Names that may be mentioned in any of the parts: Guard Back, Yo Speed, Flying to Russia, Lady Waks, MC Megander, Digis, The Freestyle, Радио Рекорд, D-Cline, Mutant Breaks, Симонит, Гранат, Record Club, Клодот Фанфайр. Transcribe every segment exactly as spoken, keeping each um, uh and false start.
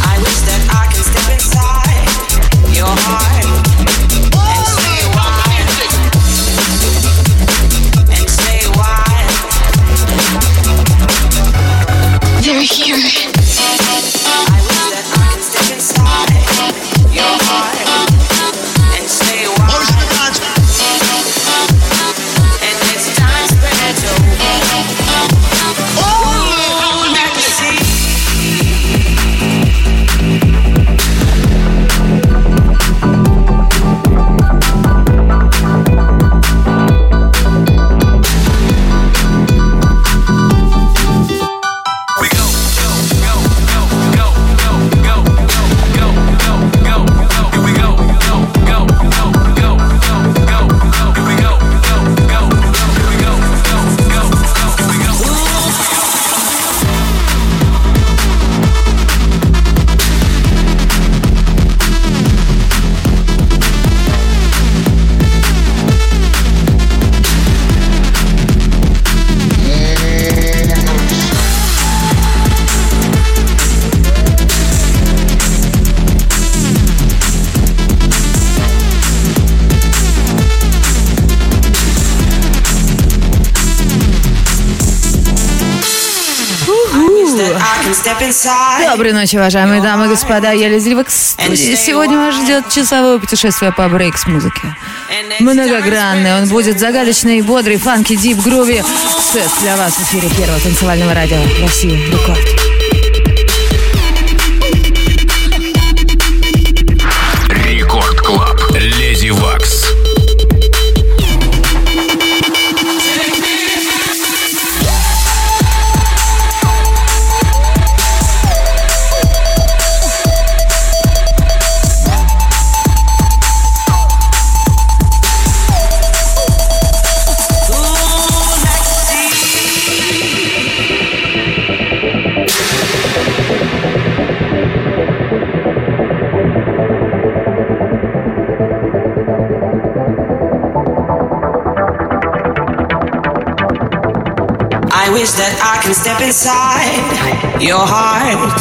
I Доброй ночи, уважаемые дамы и господа. Я Леди Вакс. Сегодня вас ждет часовое путешествие по брейкс-музыке. Многогранный, он будет загадочный и бодрый, фанки, дип, груви. Все для вас в эфире первого танцевального радио России Рекорд. Рекорд Клаб. Леди Вакс. Wish that I can step inside your heart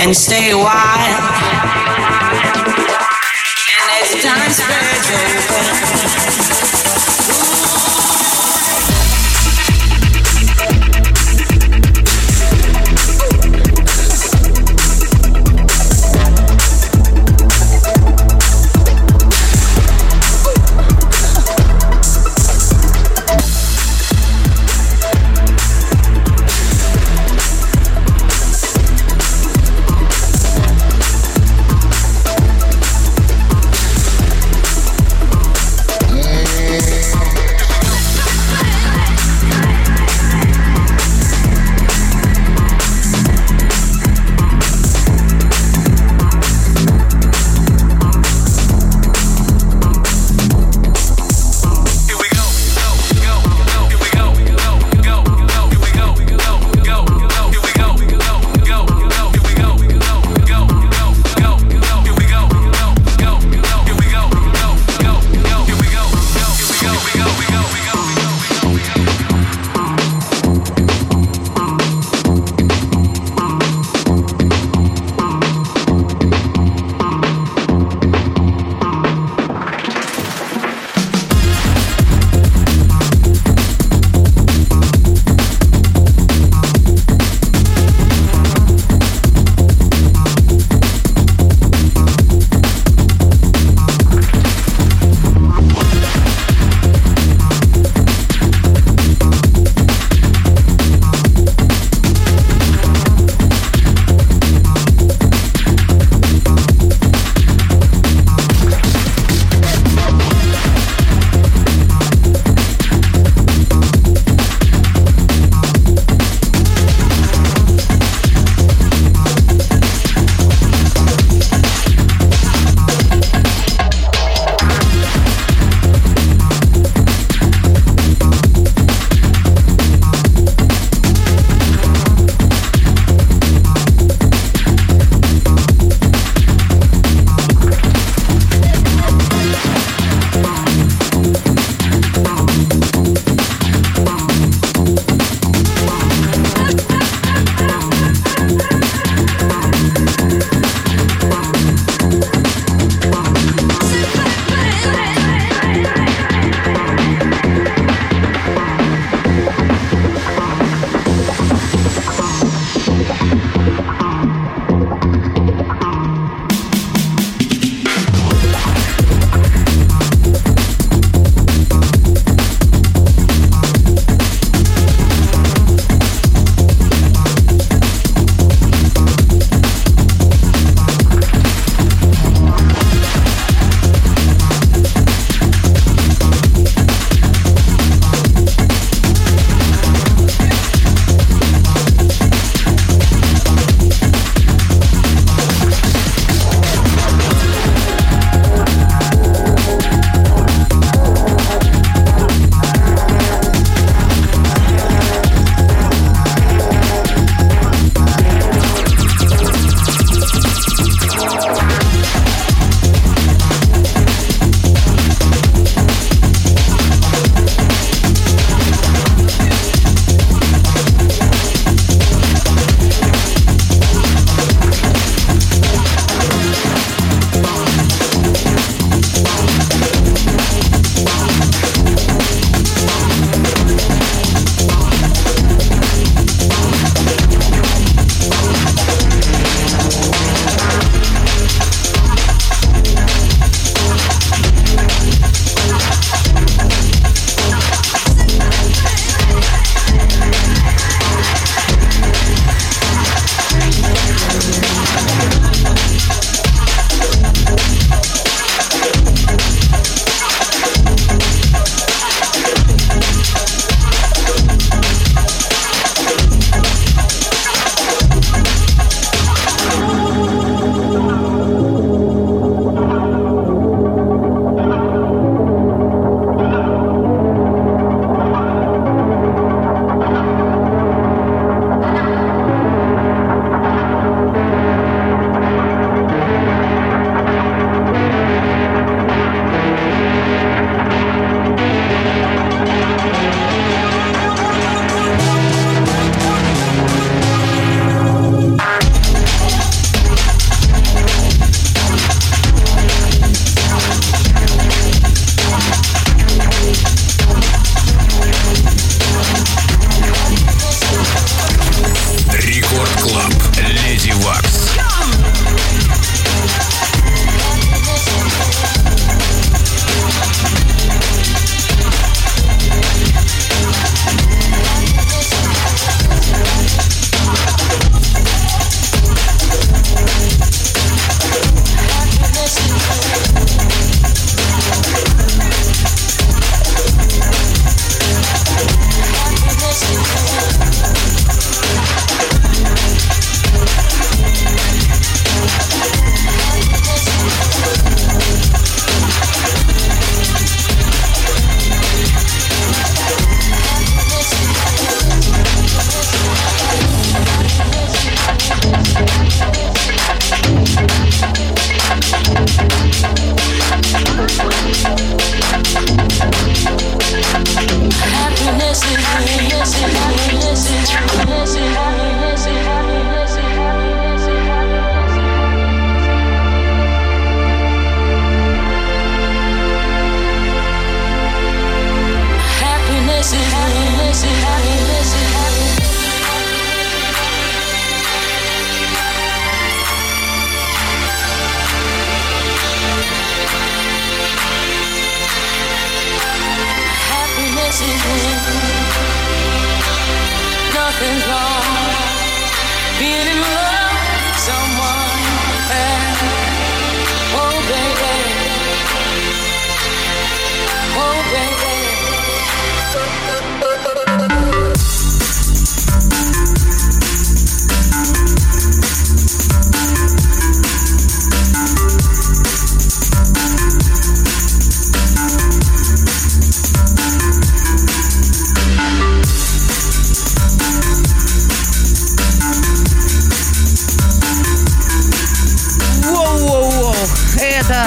and stay a while. And as time spreads over. We'll be right back.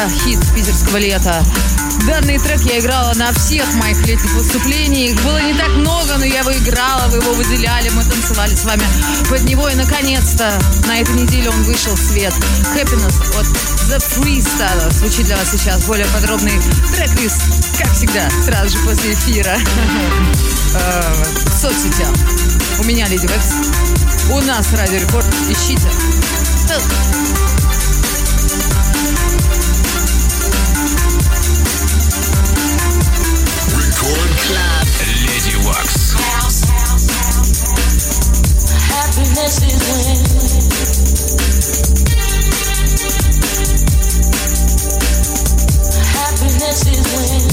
хит питерского лета. Данный трек я играла на всех моих летних выступлениях. Их было не так много, но я его играла, вы его выделяли, мы танцевали с вами под него. И, наконец-то, на этой неделе он вышел в свет. Happiness от The Freestyle. Звучит для вас сейчас более подробный трек-лист, как всегда, сразу же после эфира. В соцсетях. У меня Lady Waks. У нас Радио Рекорд. Ищите. Lady Waks. Happiness is in. Happiness is in.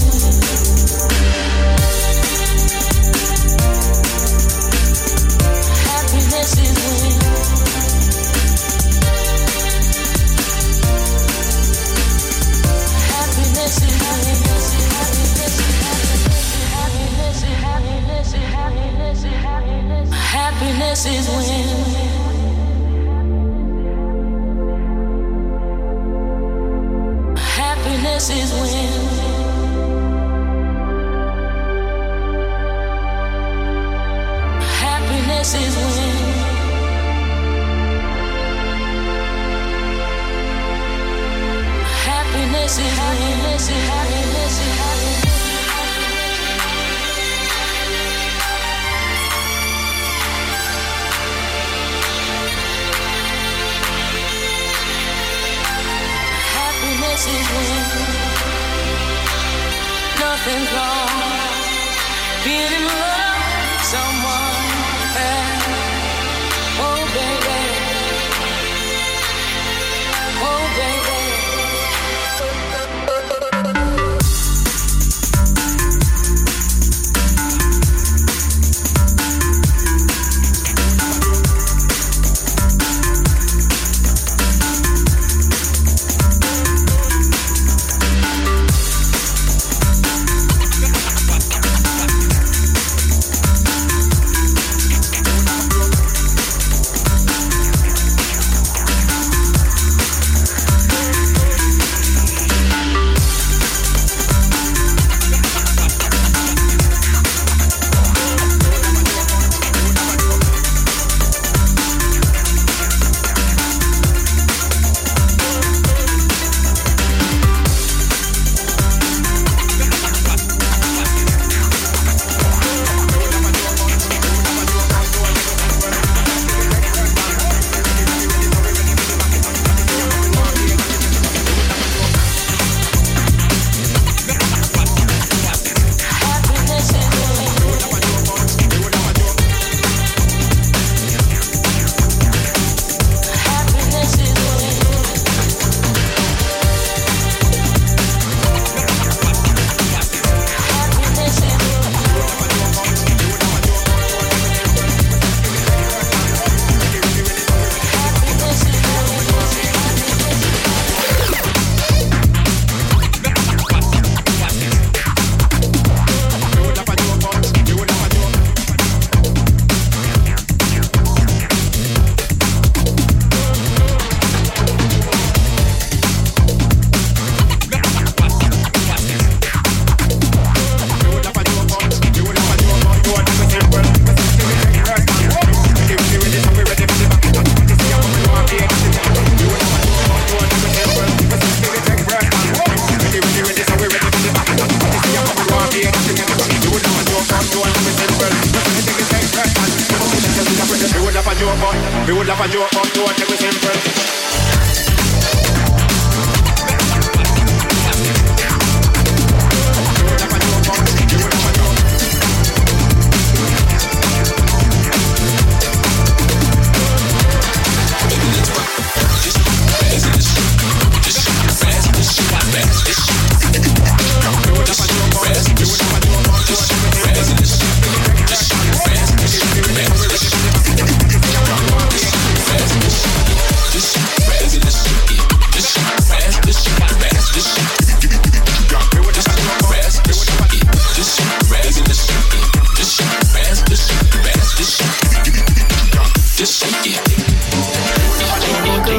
Happiness is in. Happiness is in. Happiness is when. Happiness is when. Happiness is when. Happiness is happiness is happiness is happiness. Happiness is when nothing's wrong. Being in love with someone else. Oh baby, oh baby.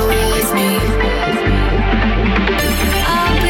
With me. I'll be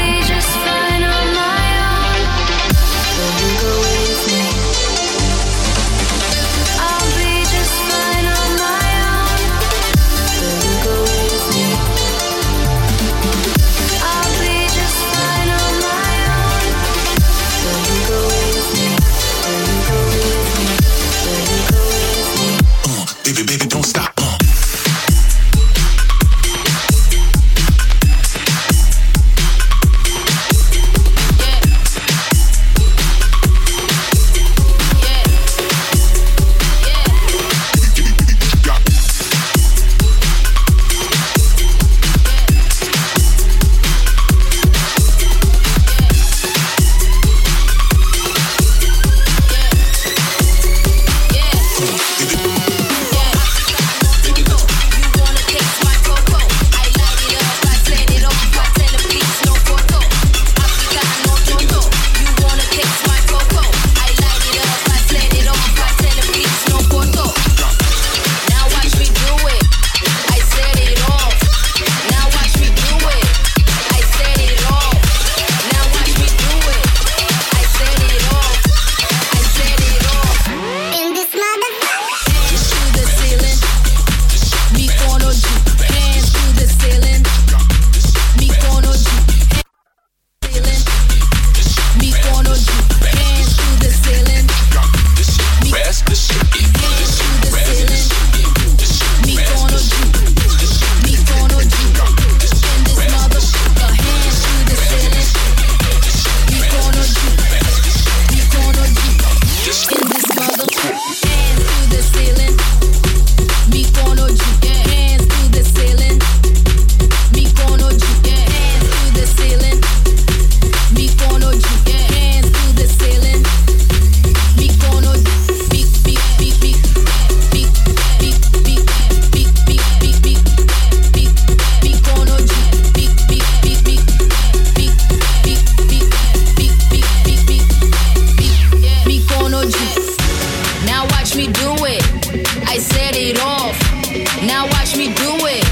Now watch me do it.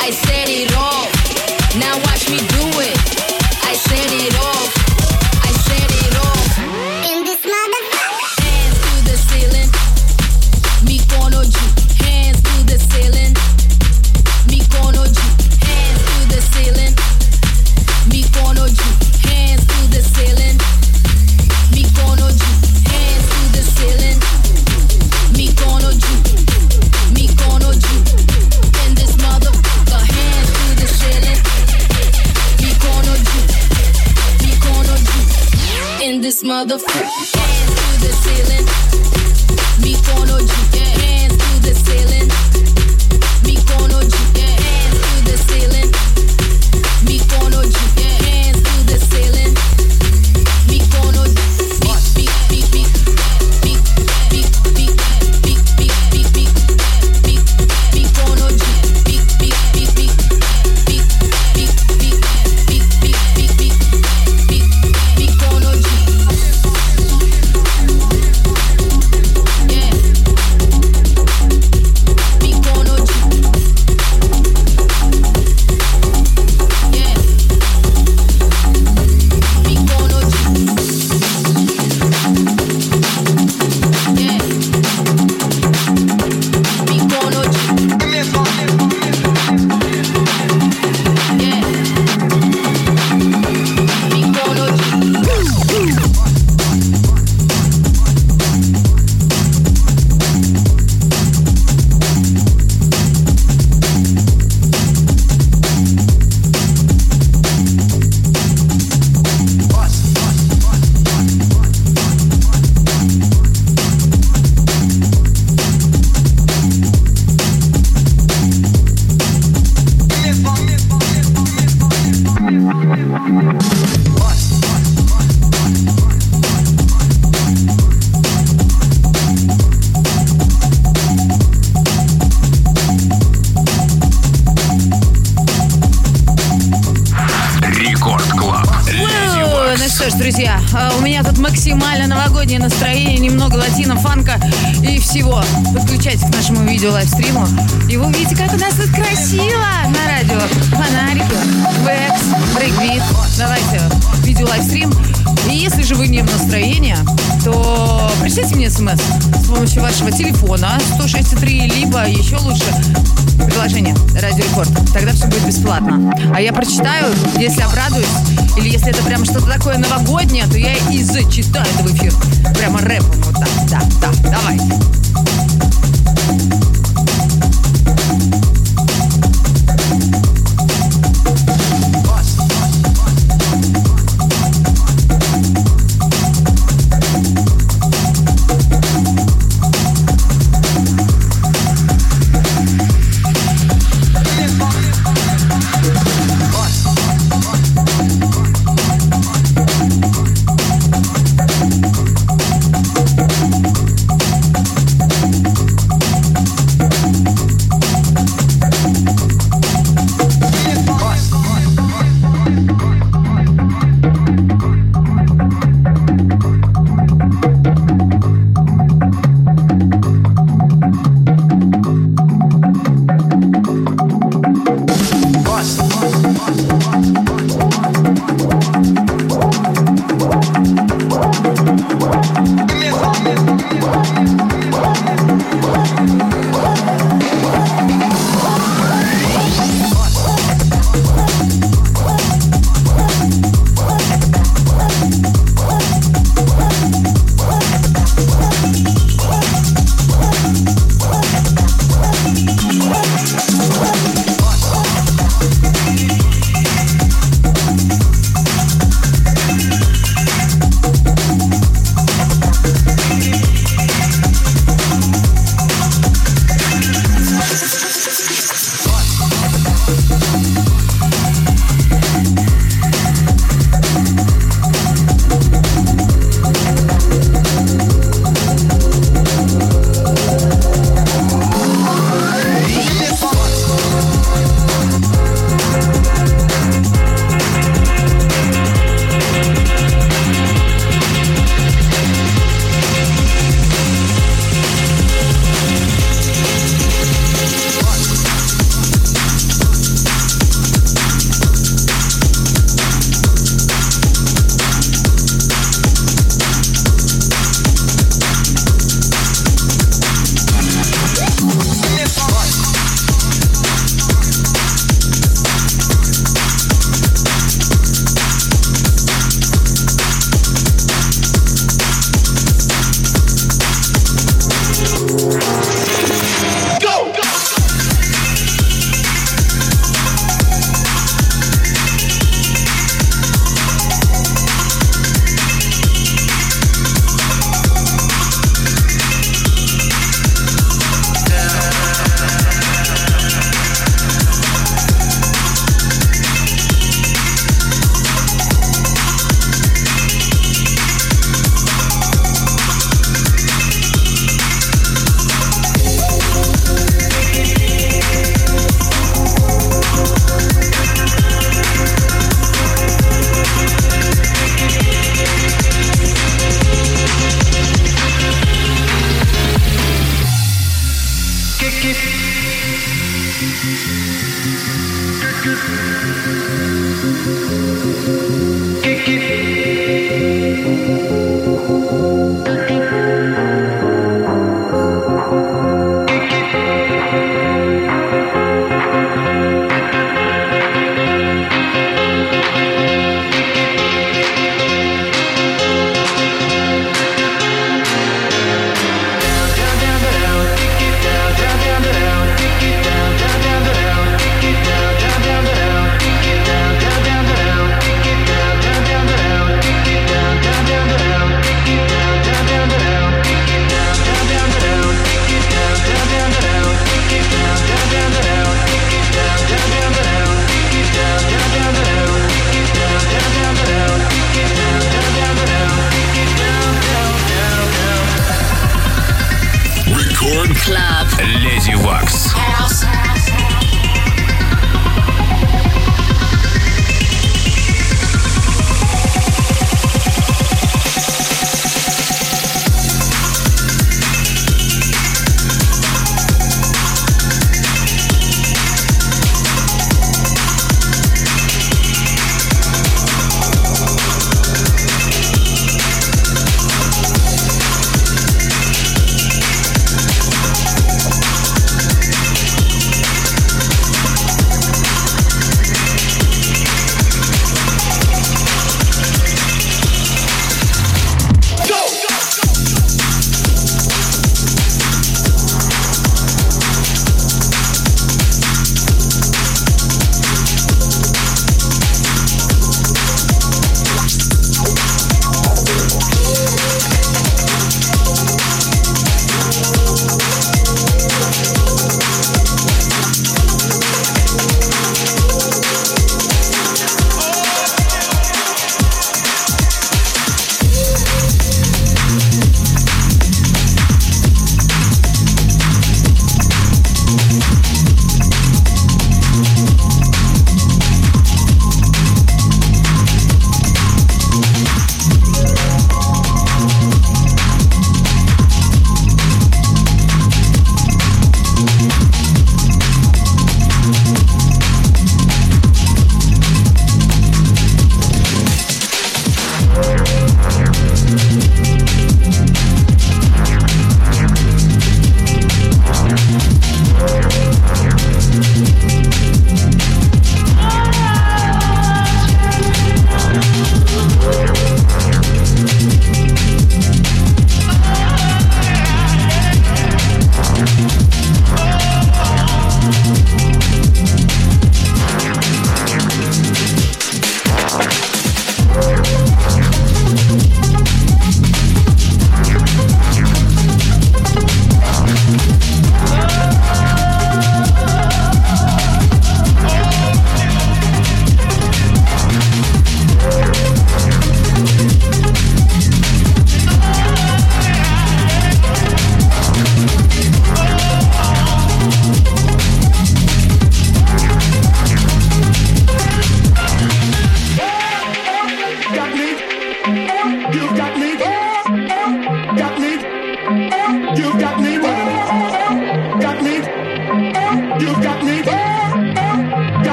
I set it off. Now watch me do it. I set it off. I set it off. In this motherfucker. Hands to the ceiling. Mi cono G. Hands to the ceiling. Mi cono G. Hands to the ceiling. Mi cono G. Hands to the ceiling. Mi cono G. Hands to the ceiling. Mi cono G. In this motherfucker, hands to the ceiling. Mi cono G, hands to the ceiling. Mi cono G, hands to the ceiling. Mi cono G, hands to the ceiling. Mi cono G, beat, beat, beat, beat, beat, beat, beat, beat, beat, beat, beat, mi cono G, beat, beat, beat, beat, beat, beat, beat, beat, beat, beat, beat, beat. Настроение, немного латино-фанка и всего. Подключайтесь к нашему видео-лайвстриму, и вы увидите, как у нас тут красиво на радио. Фонарики, вэкс, брейкбит. Давайте видео-лайвстрим. И если же вы не в настроении, то пришлите мне смс с помощью вашего телефона сто шестьдесят три, либо еще лучше приложение Радио Рекорд. Тогда все будет бесплатно. А я прочитаю, если обрадуюсь, или если это прямо что-то такое новогоднее, то я и зачитаю это в эфир. Прямо рэпом вот так. Да, да, давай. We'll be right back.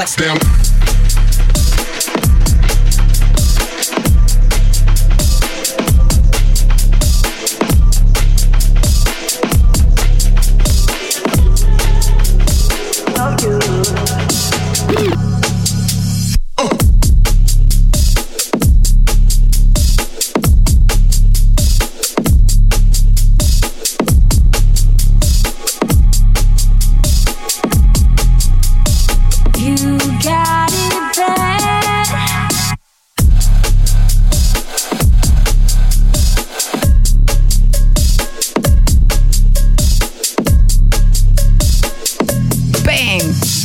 touchdown.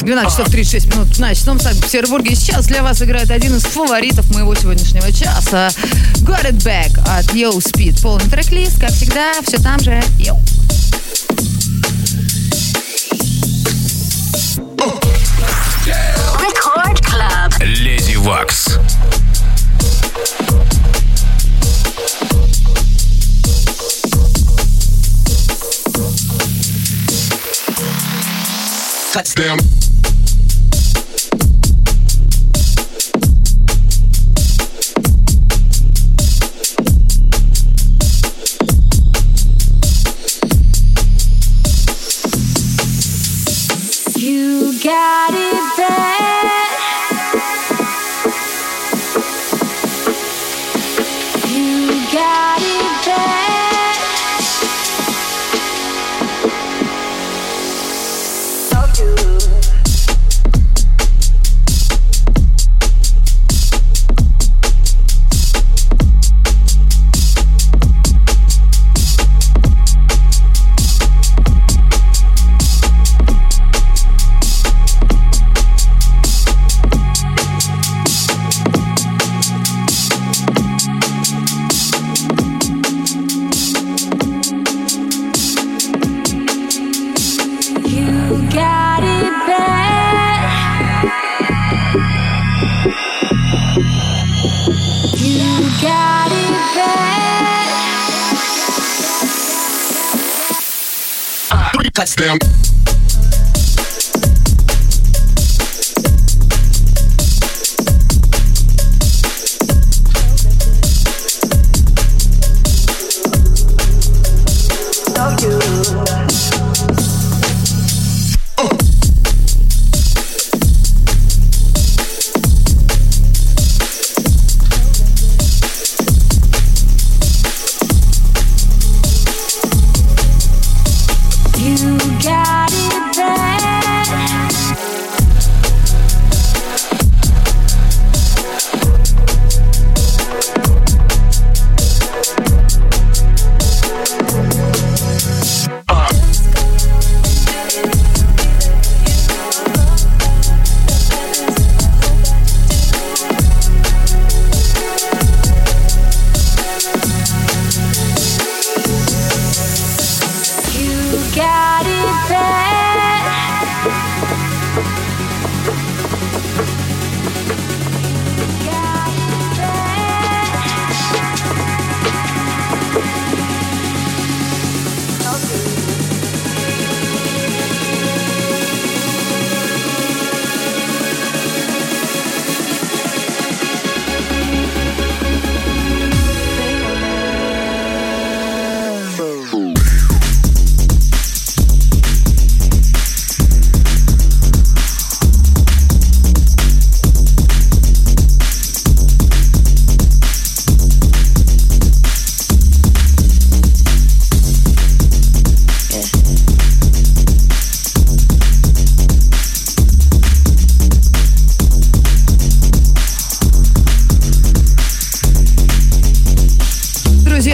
двенадцать часов тридцать шесть минут на часом в Санкт-Петербурге. Сейчас для вас играет один из фаворитов моего сегодняшнего часа. Guard Back от Yo Speed. Полный трек-лист, как всегда, все там же. Йоу. Record Club. Lady Waks. Touchdown. Touchdown.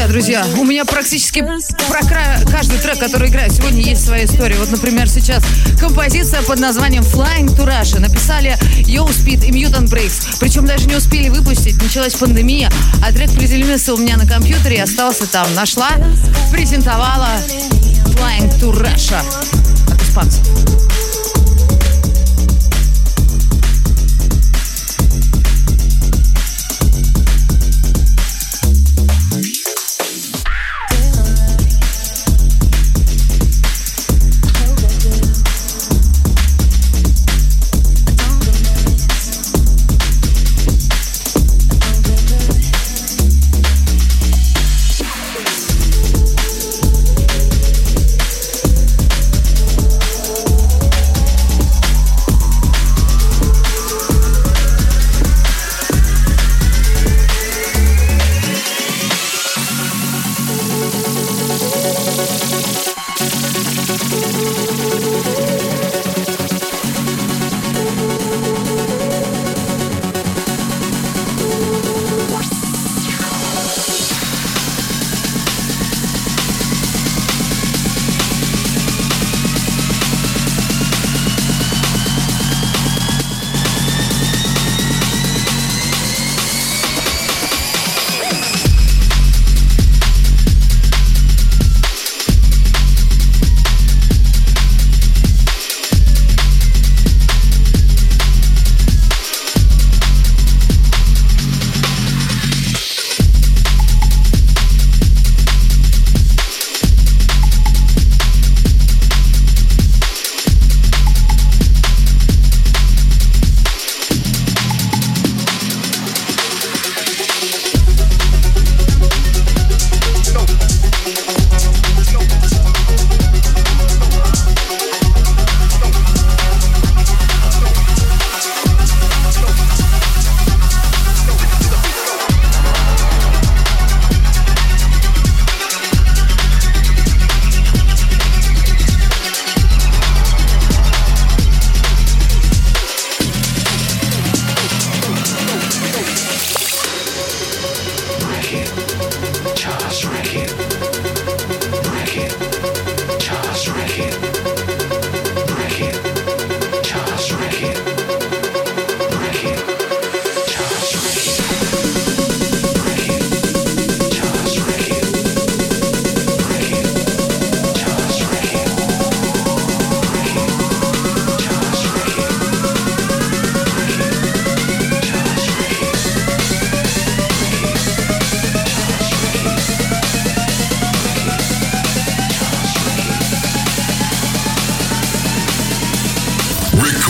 Друзья, у меня практически про край, каждый трек, который играю сегодня, есть своя история. Вот, например, сейчас композиция под названием Flying to Russia. Написали Yo Speed и Mutant Breaks. Причем даже не успели выпустить, началась пандемия, а трек приземлился у меня на компьютере и остался там. Нашла, презентовала Flying to Russia от испанцев.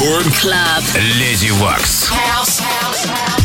Record Club. Lady Waks. House, house, house.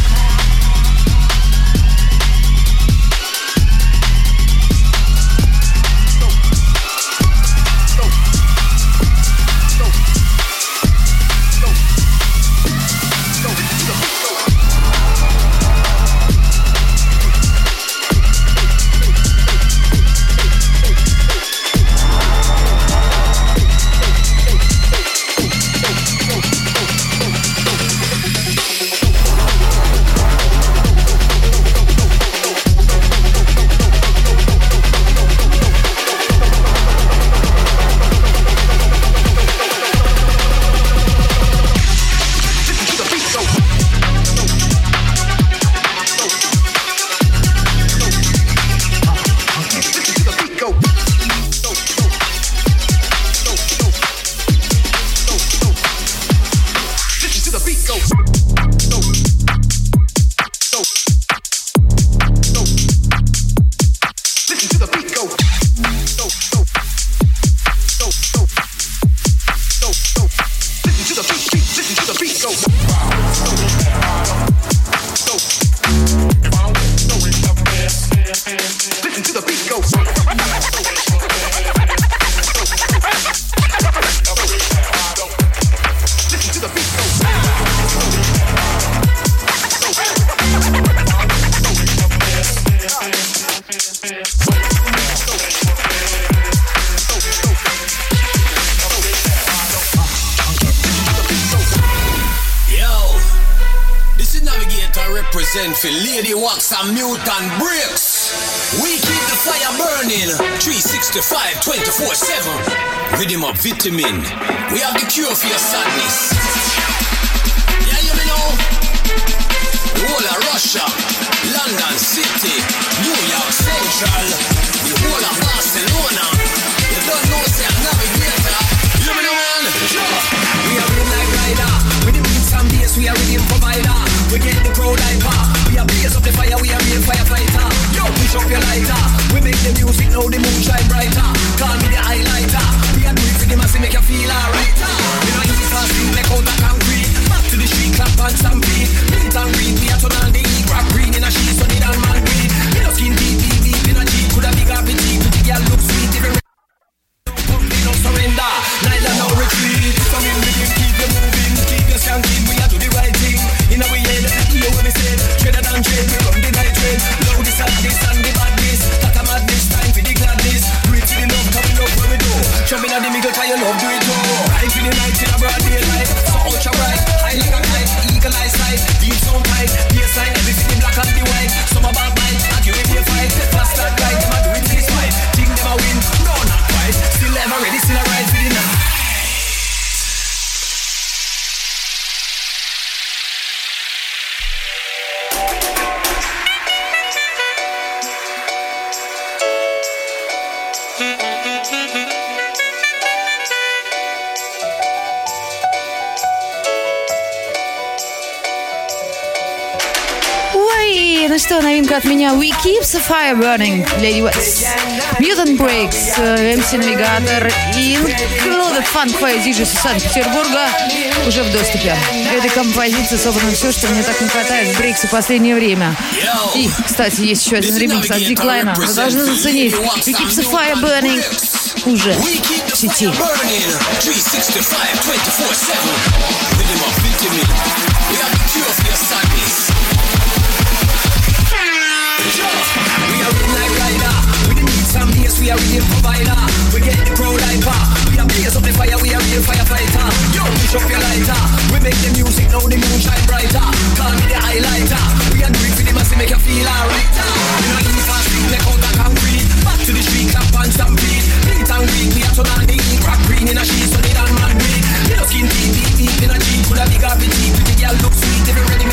For Lady Waks and Mutant Breaks, we keep the fire burning three sixty-five, twenty-four seven. Rhythm up vitamin, we have the cure for your sadness. Yeah, you know, the whole of Russia, London City, New York Central, the whole of Barcelona. You don't know, say I'm navigator. You know, man, we are rhythm like rider. We didn't need some days, we are rhythm provider. We get the crowd like pop. We are blaze up the fire, we are real firefighter. Yo, push up your lighter. We make the music, now the moonshine brighter. Call me the highlighter. We are doing for the massive, make you feel alright. We don't use plastic, make out of concrete. Back to the street, clap and stampede. Mint and green, we are turn on the heat. Rock green in a sheet, sunny down man green. We no skin deep, deep, deep in a G. Coulda big up in G, but the girl look sweet. Different pump, we no surrender. Neither no retreat. Come in, we can keep you moving. Keep you skanking, we are do the right thing. In a way, you will be said, treader than trade, we run the night train. Now the sadness and the badness, that's a madness, time for the gladness. Do it till enough, come enough when we do. Jumping at the middle, cause you love, do it too. Right for the night in a broad daylight, so ultra bright, high like a kite, eagle eye sight, deep sound tight, baseline, everything in black and the white. Some of our minds, argue with your fight, fast and right, them a do it till it's right. Think them a win, no not quite, still ever ready, still a ride for the night. Ну что, новинка от меня. We keep the fire burning. Lady Waks, Mutant Breaks, эм си Megander и Клодот Фанфайр Digis из Санкт-Петербурга уже в доступе. В этой композиции собрано все, что мне так не хватает в брейксе в последнее время. И, кстати, есть еще один ремикс от D-Cline. Вы должны заценить. We keep the fire burning уже в сети. We are rhythm like rider. We didn't need some days, we are rhythm provider. We get the crowd like pop. We are blaze up the fire, we are real firefighter. Yo, push up your lighter. We make the music, now the moonshine brighter. Call me the highlighter. We are doing for the massive, make you feel alright. We don't need fast food, make out the concrete. Back to the street, clap and stampede. Mint and green, we are turn on the heat. Rock green in a sheet, sunny down man green. Yellow skin deep, deep, deep in a G. Coulda big up in G, pretty girl look sweet, every ready.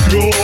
One week.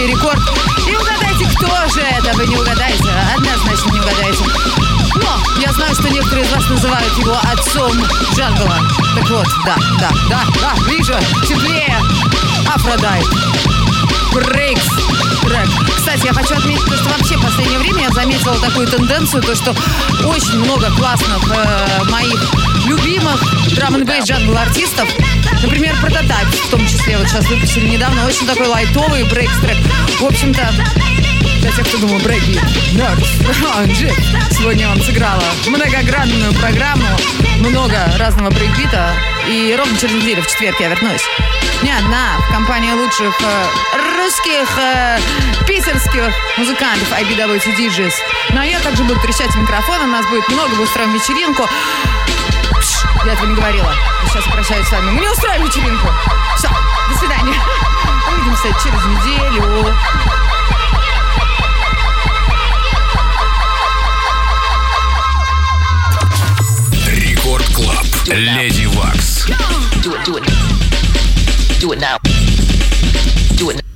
Радио Рекорд. И угадайте, кто же это? Вы не угадаете, однозначно не угадаете. Но я знаю, что некоторые из вас называют его отцом джангла. Так вот, да, да, да, да, вижу, теплее. Афродайт. Брейкс. Трек. Кстати, я хочу отметить, что вообще в последнее время я заметила такую тенденцию, то что очень много классных э, моих любимых драм-н-бейс джангл-артистов, например, Прототайп, в том числе, вот сейчас выпустили недавно, очень такой лайтовый брейкс-трек. В общем-то, для тех, кто думал, брейки, джи, сегодня я вам сыграла многогранную программу, много разного брейкбита, и ровно через неделю, в четверг, я вернусь. Не одна, в компании лучших э, русских, э, питерских музыкантов ай би дабл ю ти Digis. Ну а я также буду трещать в микрофон, у нас будет много, мы устроим вечеринку. Пш, я этого не говорила. Сейчас прощаюсь с вами. Мы не устроим вечеринку. Все, до свидания. Увидимся через неделю. Рекорд Клаб. Леди Вакс. Do it, do it. Do it now. Do it now.